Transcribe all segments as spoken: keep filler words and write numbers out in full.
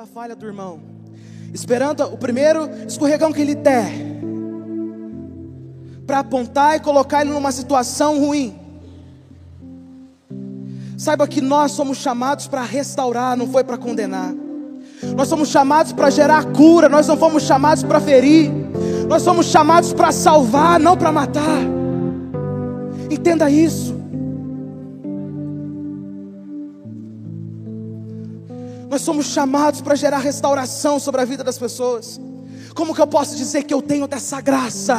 a falha do irmão, esperando o primeiro escorregão que ele der, para apontar e colocar ele numa situação ruim. Saiba que nós somos chamados para restaurar, não foi para condenar. Nós somos chamados para gerar cura, nós não fomos chamados para ferir. Nós somos chamados para salvar, não para matar. Entenda isso. Nós somos chamados para gerar restauração sobre a vida das pessoas. Como que eu posso dizer que eu tenho dessa graça,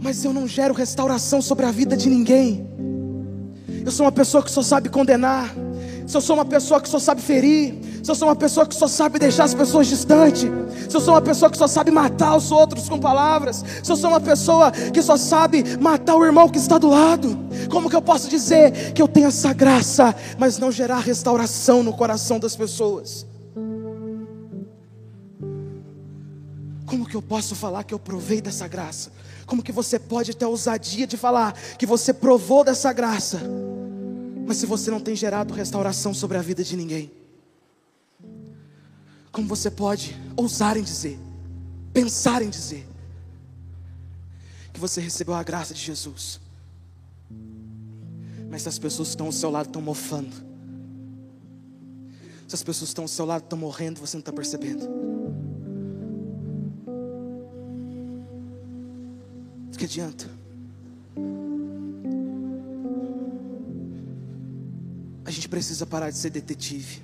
mas eu não gero restauração sobre a vida de ninguém? Eu sou uma pessoa que só sabe condenar. Se eu sou uma pessoa que só sabe ferir, se eu sou uma pessoa que só sabe deixar as pessoas distantes, se eu sou uma pessoa que só sabe matar os outros com palavras, se eu sou uma pessoa que só sabe matar o irmão que está do lado, como que eu posso dizer que eu tenho essa graça, mas não gerar restauração no coração das pessoas? Como que eu posso falar que eu provei dessa graça? Como que você pode ter a ousadia de falar que você provou dessa graça, mas se você não tem gerado restauração sobre a vida de ninguém? Como você pode ousar em dizer, pensar em dizer, que você recebeu a graça de Jesus, mas se as pessoas que estão ao seu lado estão mofando, se as pessoas que estão ao seu lado estão morrendo, você não está percebendo? Do que adianta? A gente precisa parar de ser detetive.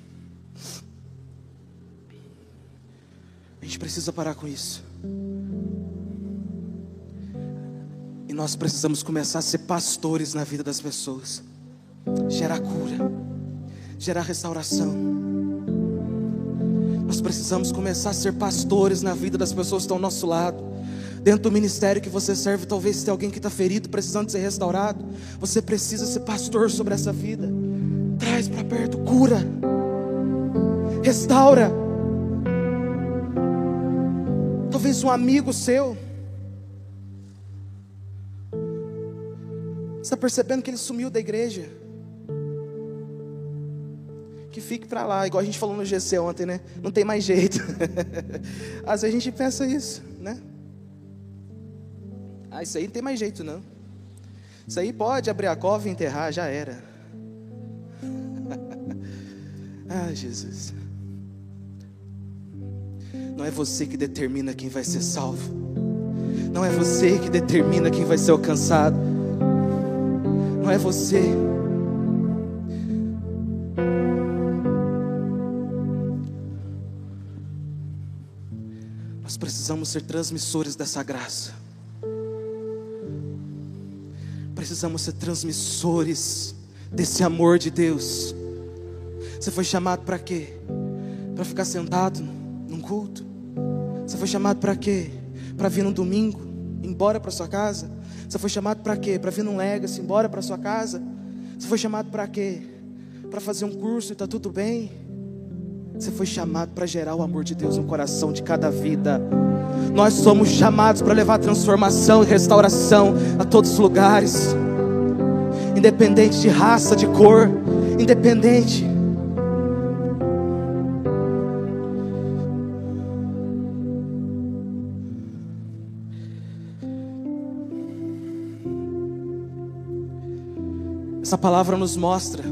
A gente precisa parar com isso. E nós precisamos começar a ser pastores na vida das pessoas. Gerar cura, gerar restauração. Nós precisamos começar a ser pastores na vida das pessoas que estão ao nosso lado. Dentro do ministério que você serve, talvez tenha alguém que está ferido, precisando ser restaurado. Você precisa ser pastor sobre essa vida. Traz para perto, cura, restaura. Talvez um amigo seu, você está percebendo que ele sumiu da igreja, que fique para lá, igual a gente falou no G C ontem, né? Não tem mais jeito. Às vezes a gente pensa isso, né? Ah, isso aí não tem mais jeito não, isso aí pode abrir a cova e enterrar, já era. Ah, Jesus, não é você que determina quem vai ser salvo, não é você que determina quem vai ser alcançado, não é você. Nós precisamos ser transmissores dessa graça, precisamos ser transmissores desse amor de Deus. Você foi chamado para quê? Para ficar sentado num culto? Você foi chamado para quê? Para vir num domingo, embora para sua casa? Você foi chamado para quê? Para vir num legacy, embora para sua casa? Você foi chamado para quê? Para fazer um curso e está tudo bem? Você foi chamado para gerar o amor de Deus no coração de cada vida. Nós somos chamados para levar transformação e restauração a todos os lugares, independente de raça, de cor, independente. Essa palavra nos mostra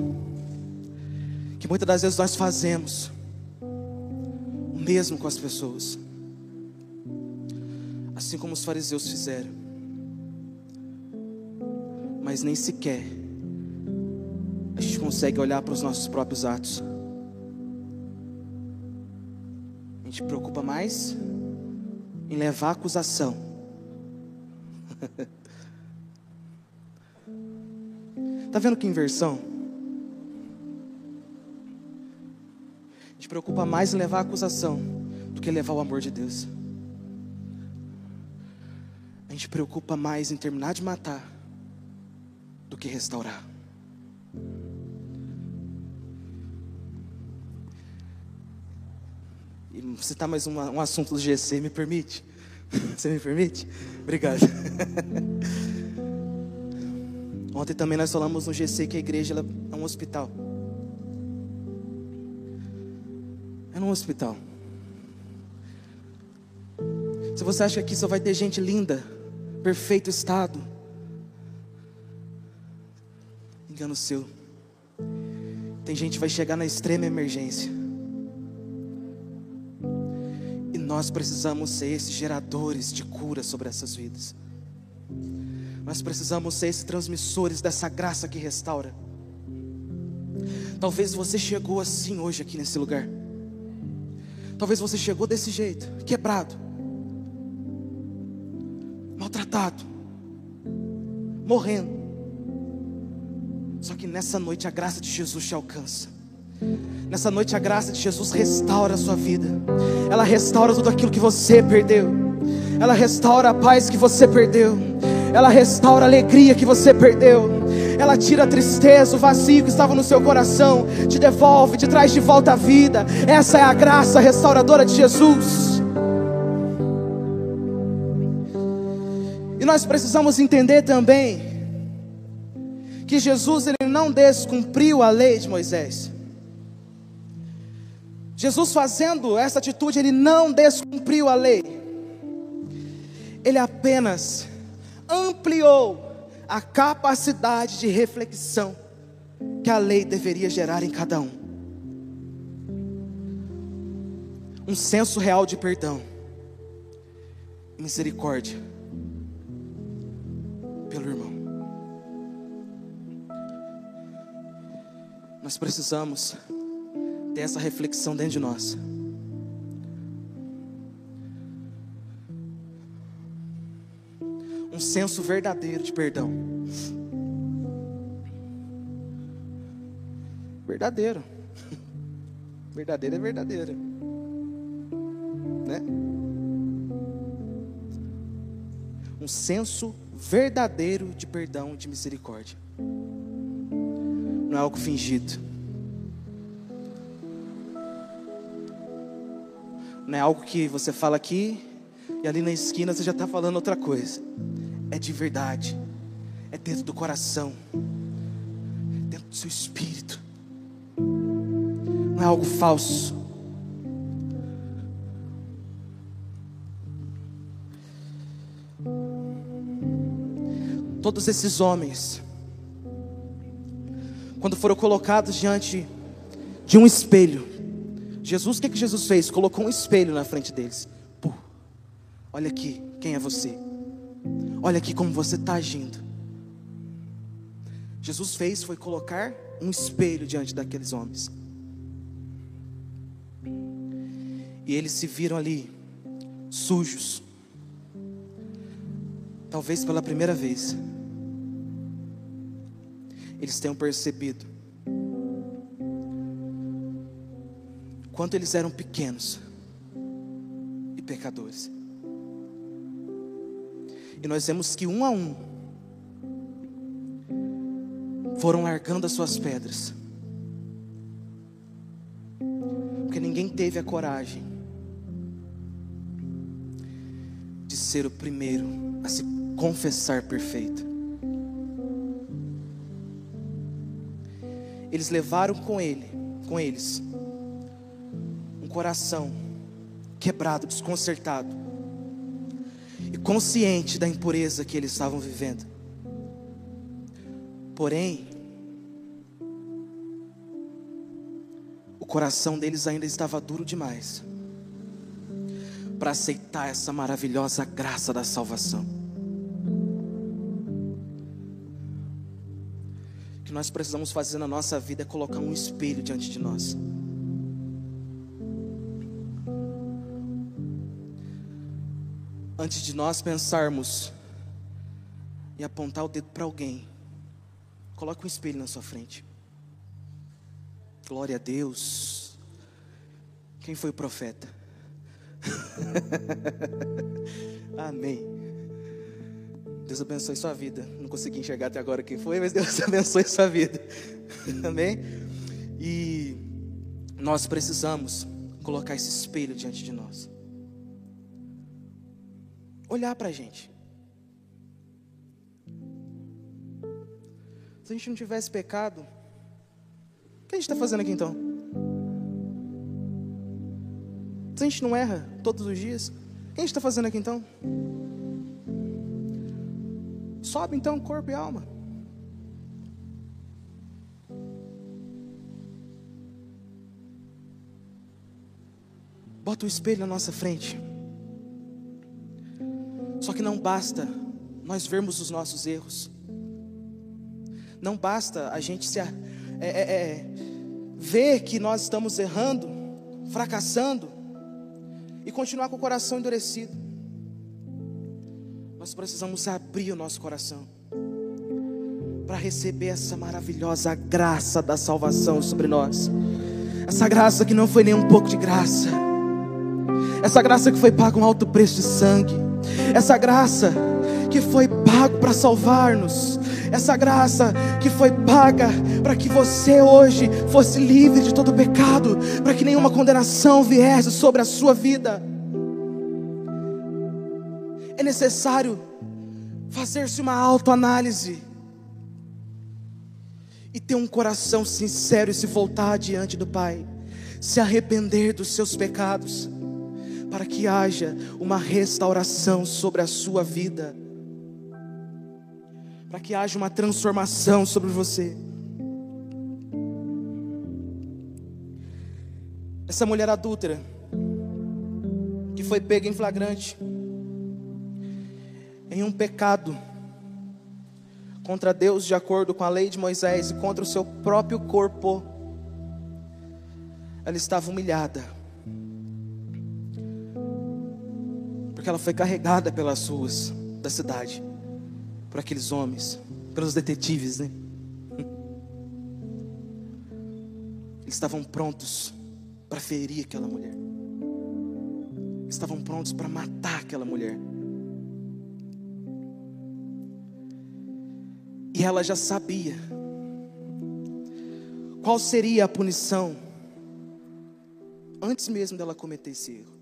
que muitas das vezes nós fazemos o mesmo com as pessoas, assim como os fariseus fizeram, mas nem sequer a gente consegue olhar para os nossos próprios atos. A gente preocupa mais em levar a acusação Está vendo que inversão? A gente preocupa mais em levar a acusação do que levar o amor de Deus. A gente preocupa mais em terminar de matar do que restaurar. E vou citar mais uma, um assunto do G C, me permite? Você me permite? Obrigado. Ontem também nós falamos no G C que a igreja é um hospital. é num hospital. Se você acha que aqui só vai ter gente linda, perfeito estado, engano seu. Tem gente que vai chegar na extrema emergência. E nós precisamos ser esses geradores de cura sobre essas vidas. Nós precisamos ser esses transmissores dessa graça que restaura. Talvez você chegou assim hoje aqui nesse lugar. Talvez você chegou desse jeito, quebrado, maltratado, morrendo. Só que nessa noite a graça de Jesus te alcança. Nessa noite a graça de Jesus restaura a sua vida. Ela restaura tudo aquilo que você perdeu. Ela restaura a paz que você perdeu. Ela restaura a alegria que você perdeu. Ela tira a tristeza, o vazio que estava no seu coração, te devolve, te traz de volta a vida. Essa é a graça restauradora de Jesus. E nós precisamos entender também que Jesus, ele não descumpriu a lei de Moisés. Jesus, fazendo essa atitude, ele não descumpriu a lei. Ele apenas ampliou a capacidade de reflexão que a lei deveria gerar em cada um. Um senso real de perdão, misericórdia pelo irmão. Nós precisamos ter essa reflexão dentro de nós. Um senso verdadeiro de perdão. Verdadeiro. Verdadeiro é verdadeiro, né? Um senso verdadeiro de perdão e de misericórdia. Não é algo fingido. Não é algo que você fala aqui e ali na esquina você já está falando outra coisa. É de verdade, é dentro do coração, é dentro do seu espírito. Não é algo falso. Todos esses homens, quando foram colocados diante de um espelho, Jesus, o que, que Jesus fez? Colocou um espelho na frente deles. Pô, olha aqui, quem é você? Olha aqui como você está agindo. Jesus fez, foi colocar um espelho diante daqueles homens. E eles se viram ali, sujos. Talvez pela primeira vez, eles tenham percebido quanto eles eram pequenos e pecadores. E nós vemos que um a um foram largando as suas pedras, porque ninguém teve a coragem de ser o primeiro a se confessar perfeito. Eles levaram com ele, com eles, um coração quebrado, desconcertado e consciente da impureza que eles estavam vivendo. Porém, o coração deles ainda estava duro demais para aceitar essa maravilhosa graça da salvação. O que nós precisamos fazer na nossa vida é colocar um espelho diante de nós. Antes de nós pensarmos e apontar o dedo para alguém, coloque um espelho na sua frente. Glória a Deus. Quem foi o profeta? Amém. Deus abençoe sua vida. Não consegui enxergar até agora quem foi, mas Deus abençoe sua vida. Amém. E nós precisamos colocar esse espelho diante de nós. Olhar para a gente. Se a gente não tivesse pecado, o que a gente está fazendo aqui então? A gente não erra todos os dias. O que a gente está fazendo aqui então? Sobe então corpo e alma. Bota o espelho na nossa frente. Só que não basta nós vermos os nossos erros. Não basta a gente se, é, é, é, ver que nós estamos errando, fracassando e continuar com o coração endurecido. Nós precisamos abrir o nosso coração para receber essa maravilhosa graça da salvação sobre nós. Essa graça que não foi nem um pouco de graça. Essa graça que foi paga um alto preço de sangue. Essa graça que foi pago para salvar-nos. Essa graça que foi paga para que você hoje fosse livre de todo pecado, para que nenhuma condenação viesse sobre a sua vida. É necessário fazer-se uma autoanálise e ter um coração sincero e se voltar diante do Pai, se arrepender dos seus pecados, para que haja uma restauração sobre a sua vida, para que haja uma transformação sobre você. Essa mulher adúltera, que foi pega em flagrante, em um pecado contra Deus, de acordo com a lei de Moisés, e contra o seu próprio corpo, ela estava humilhada, porque ela foi carregada pelas ruas da cidade, por aqueles homens, pelos detetives, né? Eles estavam prontos para ferir aquela mulher. Estavam prontos para matar aquela mulher. E ela já sabia qual seria a punição antes mesmo dela cometer esse erro.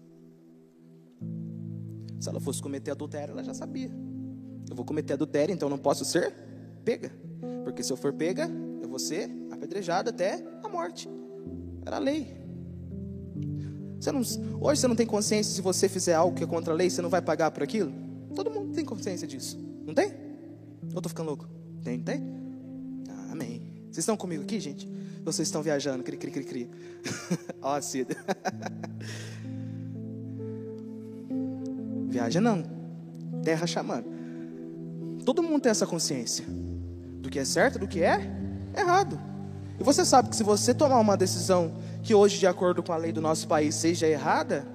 Se ela fosse cometer adultério, ela já sabia. Eu vou cometer adultério, então não posso ser pega, porque se eu for pega, eu vou ser apedrejado até a morte. Era a lei. Você não, hoje você não tem consciência se você fizer algo que é contra a lei, você não vai pagar por aquilo? Todo mundo tem consciência disso, não tem? Ou tô ficando louco? Tem, tem? Ah, amém. Vocês estão comigo aqui, gente? Vocês estão viajando, cri, cri, cri, cri. Ó a Cida. Viaja não, terra chamando. Todo mundo tem essa consciência do que é certo, do que é errado. E você sabe que se você tomar uma decisão que hoje, de acordo com a lei do nosso país, seja errada,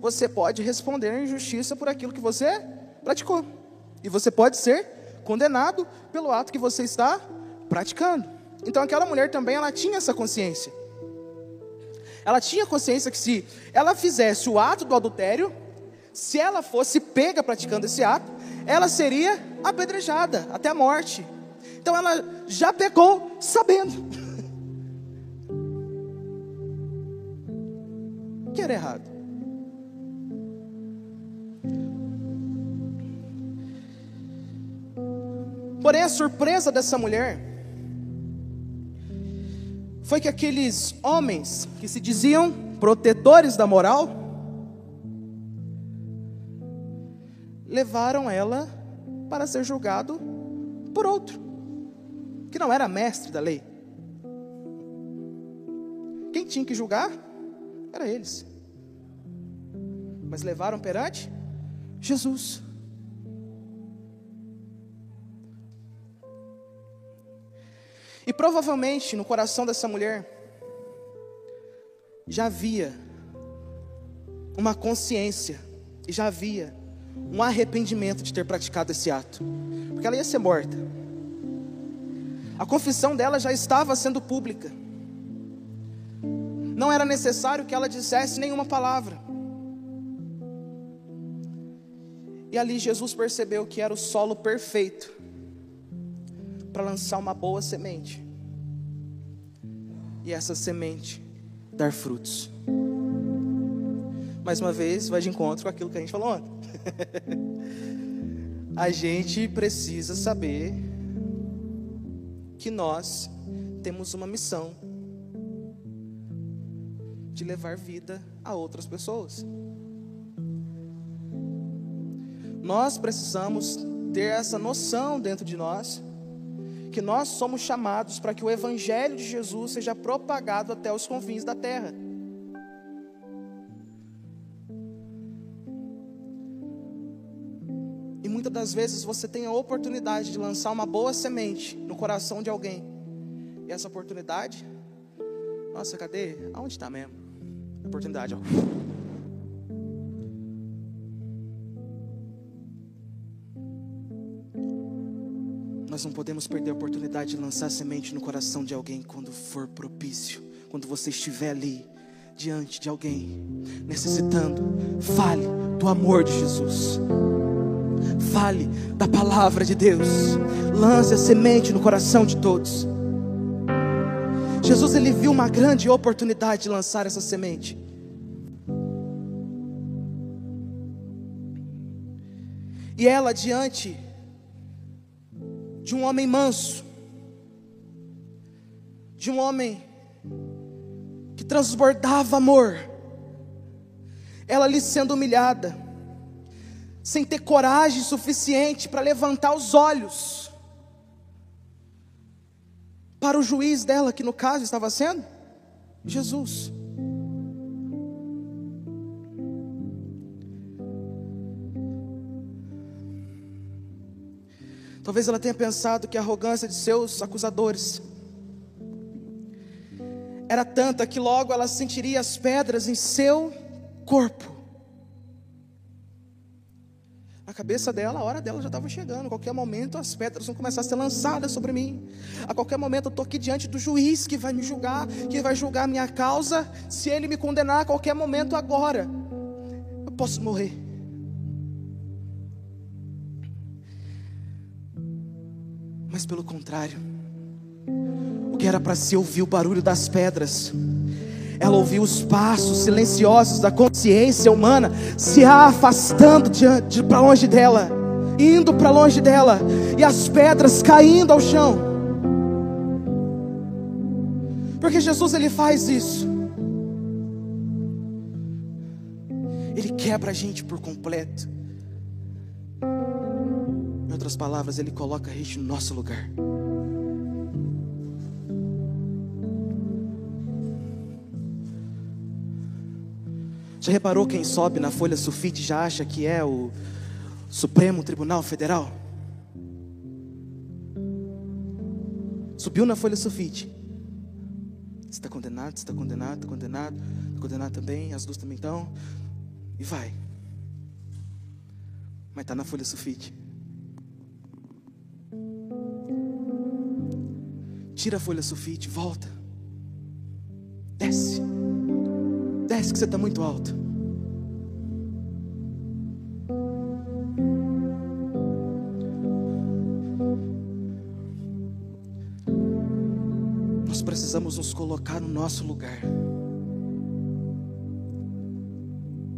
você pode responder à injustiça por aquilo que você praticou. E você pode ser condenado pelo ato que você está praticando. Então aquela mulher também, ela tinha essa consciência. Ela tinha consciência que se ela fizesse o ato do adultério, se ela fosse pega praticando esse ato, ela seria apedrejada até a morte. Então ela já pecou sabendo que era errado. Porém a surpresa dessa mulher foi que aqueles homens que se diziam protetores da moral levaram ela para ser julgado por outro, que não era mestre da lei. Quem tinha que julgar era eles, mas levaram perante Jesus. E provavelmente no coração dessa mulher já havia uma consciência e já havia um arrependimento de ter praticado esse ato, porque ela ia ser morta. A confissão dela já estava sendo pública. Não era necessário que ela dissesse nenhuma palavra. E ali Jesus percebeu que era o solo perfeito para lançar uma boa semente, e essa semente dar frutos. Mais uma vez, vai de encontro com aquilo que a gente falou ontem. A gente precisa saber que nós temos uma missão de levar vida a outras pessoas. Nós precisamos ter essa noção dentro de nós, que nós somos chamados para que o Evangelho de Jesus seja propagado até os confins da terra. E muitas das vezes você tem a oportunidade de lançar uma boa semente no coração de alguém. E essa oportunidade, nossa, cadê? Aonde está mesmo? Oportunidade, ó. Nós não podemos perder a oportunidade de lançar semente no coração de alguém quando for propício. Quando você estiver ali, diante de alguém, necessitando, fale do amor de Jesus. Fale da palavra de Deus. Lance a semente no coração de todos. Jesus, ele viu uma grande oportunidade de lançar essa semente. E ela, diante de um homem manso, de um homem que transbordava amor, ela ali sendo humilhada, sem ter coragem suficiente para levantar os olhos para o juiz dela, que no caso estava sendo Jesus. Talvez ela tenha pensado que a arrogância de seus acusadores era tanta que logo ela sentiria as pedras em seu corpo. A cabeça dela, a hora dela já estava chegando. A qualquer momento as pedras vão começar a ser lançadas sobre mim. A qualquer momento eu estou aqui diante do juiz que vai me julgar, que vai julgar a minha causa. Se ele me condenar a qualquer momento agora, eu posso morrer. Mas pelo contrário, o que era para si ouvir o barulho das pedras, ela ouviu os passos silenciosos da consciência humana se afastando de, de, para longe dela, indo para longe dela, e as pedras caindo ao chão. Porque Jesus, ele faz isso. Ele quebra a gente por completo. Em outras palavras, ele coloca a gente no nosso lugar. Já reparou quem sobe na folha sulfite já acha que é o Supremo Tribunal Federal? Subiu na folha sulfite. Está condenado, está condenado, está condenado, está condenado também, as duas também estão. E vai. Mas está na folha sulfite. Tira a folha sulfite, volta. Desce. Desce que você está muito alto. Nós precisamos nos colocar no nosso lugar.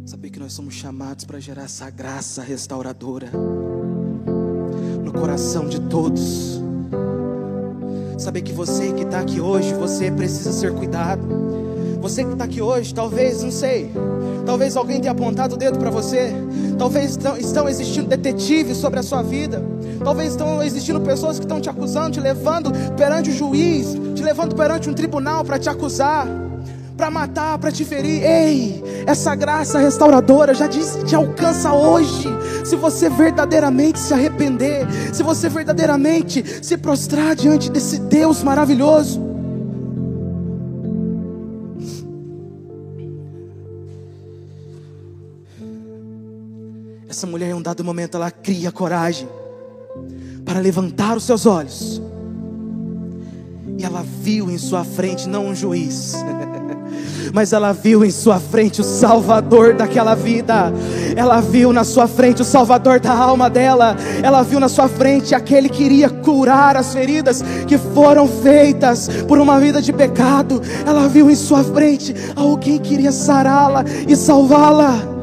Saber que nós somos chamados para gerar essa graça restauradora no coração de todos. Saber que você que está aqui hoje, você precisa ser cuidado. Você que está aqui hoje, talvez, não sei, talvez alguém tenha apontado o dedo para você, talvez estão, estão existindo detetives sobre a sua vida, talvez estão existindo pessoas que estão te acusando, te levando perante o juiz, te levando perante um tribunal para te acusar, para matar, para te ferir. Ei, essa graça restauradora já te, te alcança hoje, se você verdadeiramente se arrepender, se você verdadeiramente se prostrar diante desse Deus maravilhoso. Essa mulher, em um dado momento, ela cria coragem para levantar os seus olhos. E ela viu em sua frente, não um juiz, mas ela viu em sua frente o Salvador daquela vida. Ela viu na sua frente o Salvador da alma dela. Ela viu na sua frente aquele que iria curar as feridas que foram feitas por uma vida de pecado. Ela viu em sua frente alguém que iria sará-la e salvá-la.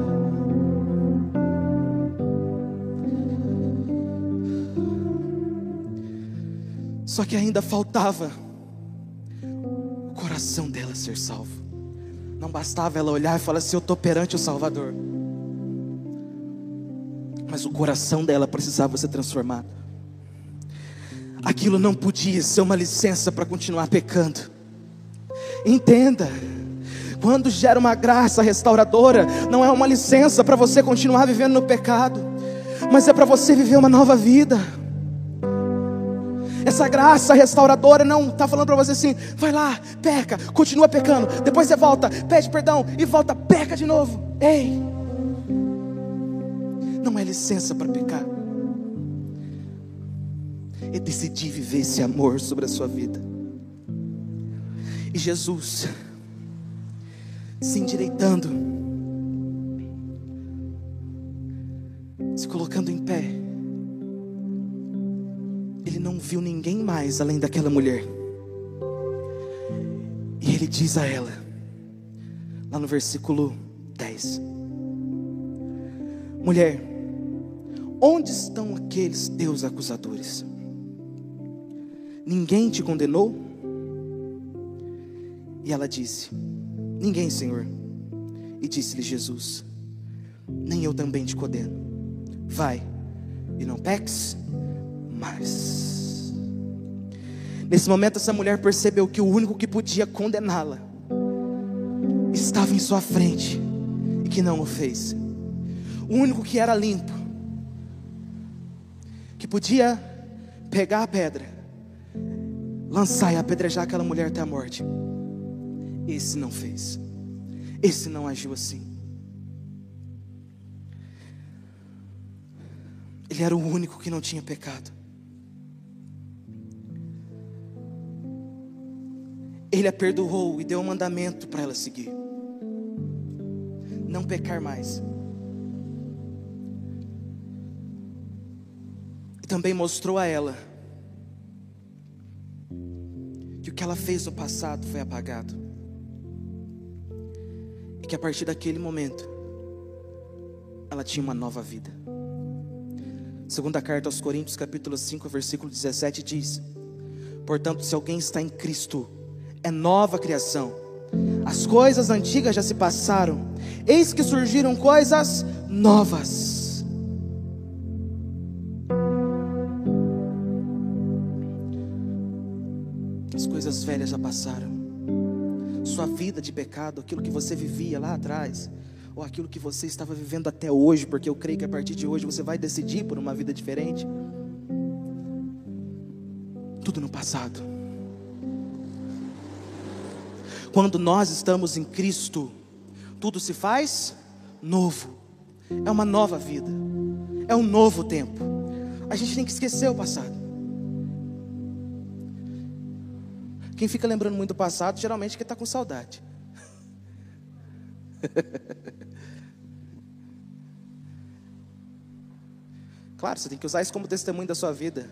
Só que ainda faltava o coração dela ser salvo. Não bastava ela olhar e falar assim: eu estou perante o Salvador. Mas o coração dela precisava ser transformado. Aquilo não podia ser uma licença para continuar pecando. Entenda, quando gera uma graça restauradora, não é uma licença para você continuar vivendo no pecado, mas é para você viver uma nova vida. Essa graça restauradora não está falando para você assim: vai lá, peca, continua pecando, depois você volta, pede perdão e volta, peca de novo. Ei, não é licença para pecar, é decidir viver esse amor sobre a sua vida. E Jesus, se endireitando, se colocando em pé, ele não viu ninguém mais além daquela mulher. E ele diz a ela, lá no versículo dez: mulher, onde estão aqueles teus acusadores? Ninguém te condenou? E ela disse: ninguém, Senhor. E disse-lhe Jesus: nem eu também te condeno. Vai e não peques mais. Nesse momento, essa mulher percebeu que o único que podia condená-la estava em sua frente e que não o fez. O único que era limpo, que podia pegar a pedra, lançar e apedrejar aquela mulher até a morte, esse não fez, esse não agiu assim. Ele era o único que não tinha pecado. Ele a perdoou e deu um mandamento para ela seguir: não pecar mais. E também mostrou a ela que o que ela fez no passado foi apagado, que a partir daquele momento ela tinha uma nova vida. Segunda carta aos Coríntios, capítulo cinco, versículo dezessete diz: portanto, se alguém está em Cristo, é nova criação. As coisas antigas já se passaram, eis que surgiram coisas novas. As coisas velhas já passaram. Sua vida de pecado, aquilo que você vivia lá atrás, ou aquilo que você estava vivendo até hoje, porque eu creio que a partir de hoje você vai decidir por uma vida diferente. Tudo no passado. Quando nós estamos em Cristo, tudo se faz novo. É uma nova vida, é um novo tempo. A gente tem que esquecer o passado. Quem fica lembrando muito do passado, geralmente é quem está com saudade. Claro, você tem que usar isso como testemunho da sua vida.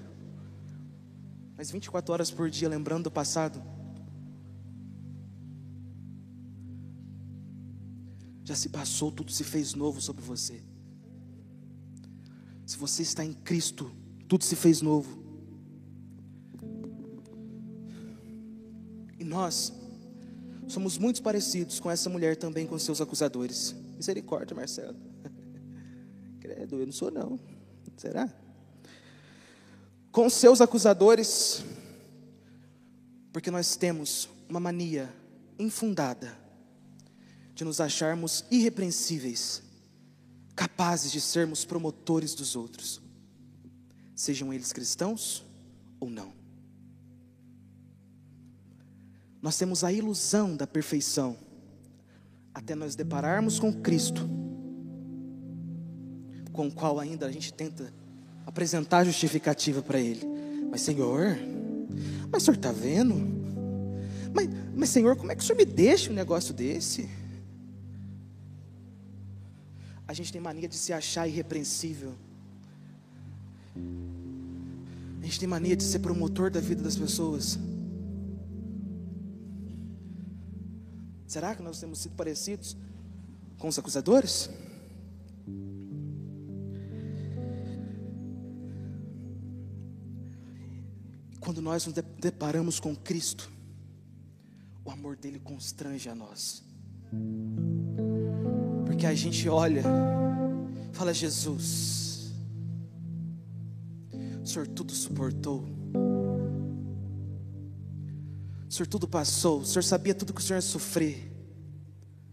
Mas vinte e quatro horas por dia lembrando do passado, já se passou, tudo se fez novo sobre você. Se você está em Cristo, tudo se fez novo. E nós somos muito parecidos com essa mulher também, com seus acusadores. Misericórdia, Marcelo. Credo, eu não sou não. Será? Com seus acusadores, porque nós temos uma mania infundada de nos acharmos irrepreensíveis, capazes de sermos promotores dos outros, sejam eles cristãos ou não. Nós temos a ilusão da perfeição, até nós depararmos com Cristo, com o qual ainda a gente tenta apresentar justificativa para Ele. Mas Senhor, mas o Senhor está vendo? Mas, mas Senhor, como é que o Senhor me deixa um negócio desse? A gente tem mania de se achar irrepreensível. A gente tem mania de ser promotor da vida das pessoas. Será que nós temos sido parecidos com os acusadores? Quando nós nos deparamos com Cristo, o amor dele constrange a nós. Porque a gente olha, fala: Jesus, o Senhor tudo suportou, o Senhor tudo passou, o Senhor sabia tudo que o Senhor ia sofrer,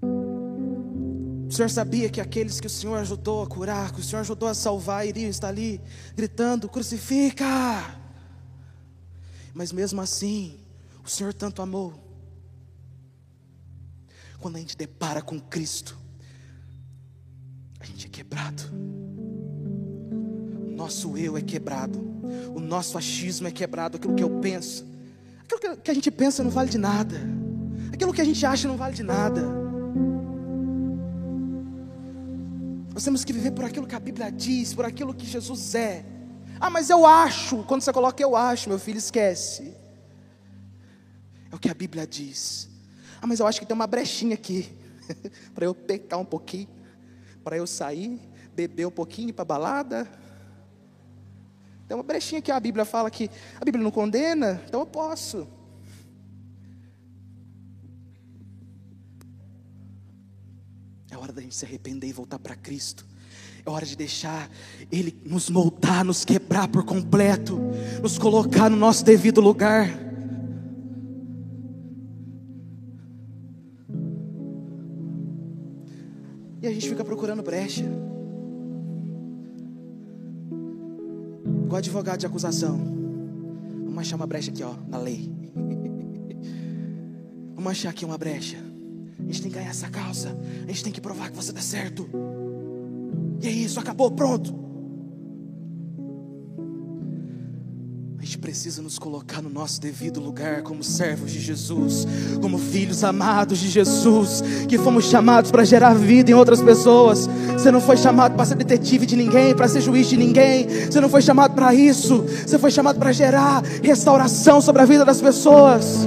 o Senhor sabia que aqueles que o Senhor ajudou a curar, que o Senhor ajudou a salvar, iriam estar ali gritando: crucifica! Mas mesmo assim, o Senhor tanto amou. Quando a gente depara com Cristo, a gente é quebrado. O nosso eu é quebrado, o nosso achismo é quebrado, aquilo que eu penso, aquilo que a gente pensa não vale de nada, aquilo que a gente acha não vale de nada. Nós temos que viver por aquilo que a Bíblia diz, por aquilo que Jesus é. Ah, mas eu acho. Quando você coloca eu acho, meu filho, esquece. É o que a Bíblia diz. Ah, mas eu acho que tem uma brechinha aqui para eu pecar um pouquinho, para eu sair, beber um pouquinho, ir para balada. Tem uma brechinha que a Bíblia fala que a Bíblia não condena, então eu posso. É hora da gente se arrepender e voltar para Cristo. É hora de deixar Ele nos moldar, nos quebrar por completo, nos colocar no nosso devido lugar. E a gente fica procurando brecha, igual advogado de acusação. Vamos achar uma brecha aqui, ó, na lei. Vamos achar aqui uma brecha. A gente tem que ganhar essa causa. A gente tem que provar que você está certo. E é isso, acabou, pronto. A gente precisa nos colocar no nosso devido lugar como servos de Jesus, como filhos amados de Jesus, que fomos chamados para gerar vida em outras pessoas. Você não foi chamado para ser detetive de ninguém, para ser juiz de ninguém. Você não foi chamado para isso. Você foi chamado para gerar restauração sobre a vida das pessoas.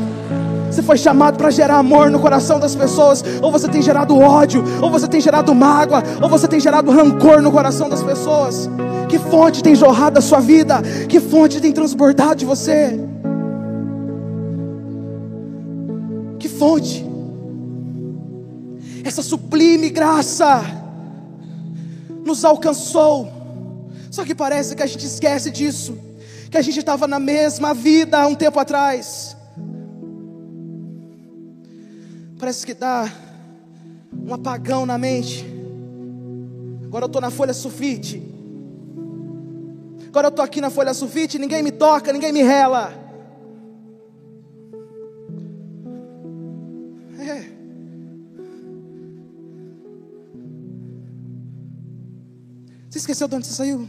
Você foi chamado para gerar amor no coração das pessoas. Ou você tem gerado ódio, ou você tem gerado mágoa, ou você tem gerado rancor no coração das pessoas. Que fonte tem jorrado da sua vida? Que fonte tem transbordado de você? Que fonte? Essa sublime graça nos alcançou. Só que parece que a gente esquece disso, que a gente estava na mesma vida há um tempo atrás. Parece que dá um apagão na mente. Agora eu estou na folha sulfite. Agora eu estou aqui na folha sulfite, ninguém me toca, ninguém me rela. É. Você esqueceu de onde você saiu?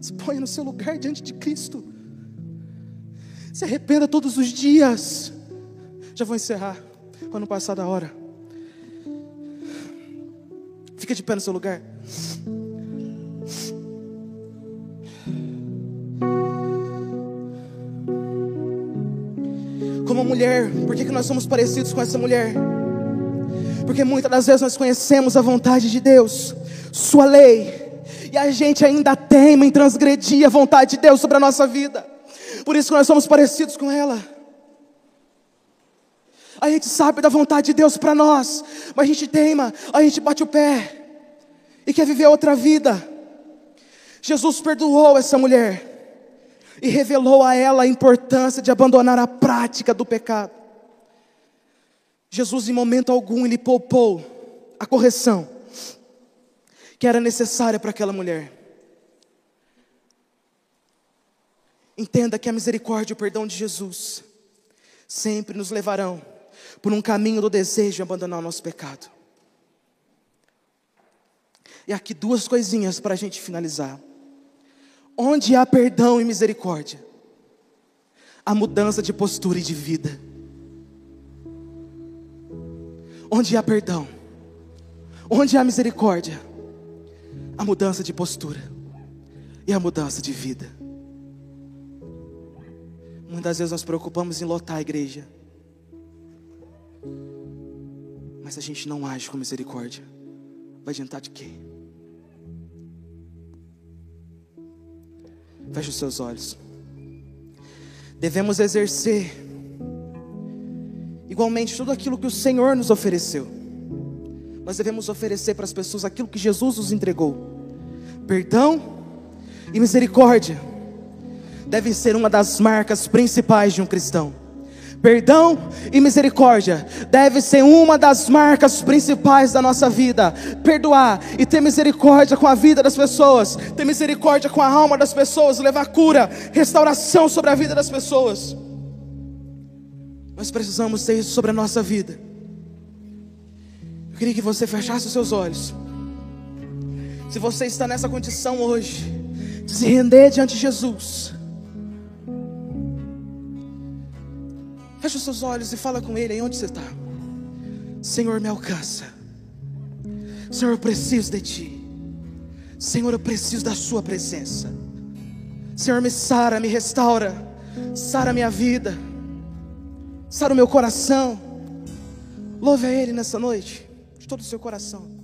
Se ponha no seu lugar diante de Cristo. Se arrependa todos os dias. Já vou encerrar, para não passar da hora. Fica de pé no seu lugar. Como mulher, por que que nós somos parecidos com essa mulher? Porque muitas das vezes nós conhecemos a vontade de Deus, sua lei, e a gente ainda teima em transgredir a vontade de Deus sobre a nossa vida. Por isso que nós somos parecidos com ela. A gente sabe da vontade de Deus para nós, mas a gente teima, a gente bate o pé e quer viver outra vida. Jesus perdoou essa mulher e revelou a ela a importância de abandonar a prática do pecado. Jesus, em momento algum, ele poupou a correção que era necessária para aquela mulher. Entenda que a misericórdia e o perdão de Jesus sempre nos levarão por um caminho do desejo de abandonar o nosso pecado. E aqui duas coisinhas para a gente finalizar. Onde há perdão e misericórdia, há mudança de postura e de vida. Onde há perdão, onde há misericórdia, há mudança de postura e há mudança de vida. Muitas vezes nós nos preocupamos em lotar a igreja, mas a gente não age com misericórdia. Vai adiantar de quê? Feche os seus olhos. Devemos exercer Igualmente, tudo aquilo que o Senhor nos ofereceu, nós devemos oferecer para as pessoas aquilo que Jesus nos entregou. Perdão e misericórdia devem ser uma das marcas principais de um cristão. Perdão e misericórdia deve ser uma das marcas principais da nossa vida. Perdoar e ter misericórdia com a vida das pessoas, ter misericórdia com a alma das pessoas, levar cura, restauração sobre a vida das pessoas. Nós precisamos ter isso sobre a nossa vida. Eu queria que você fechasse os seus olhos. Se você está nessa condição hoje, de se render diante de Jesus, fecha os seus olhos e fala com Ele. Aí onde você está? Senhor, me alcança. Senhor, eu preciso de Ti. Senhor, eu preciso da Sua presença. Senhor, me sara, me restaura. Sara minha vida. Sara o meu coração. Louve a Ele nessa noite, de todo o seu coração.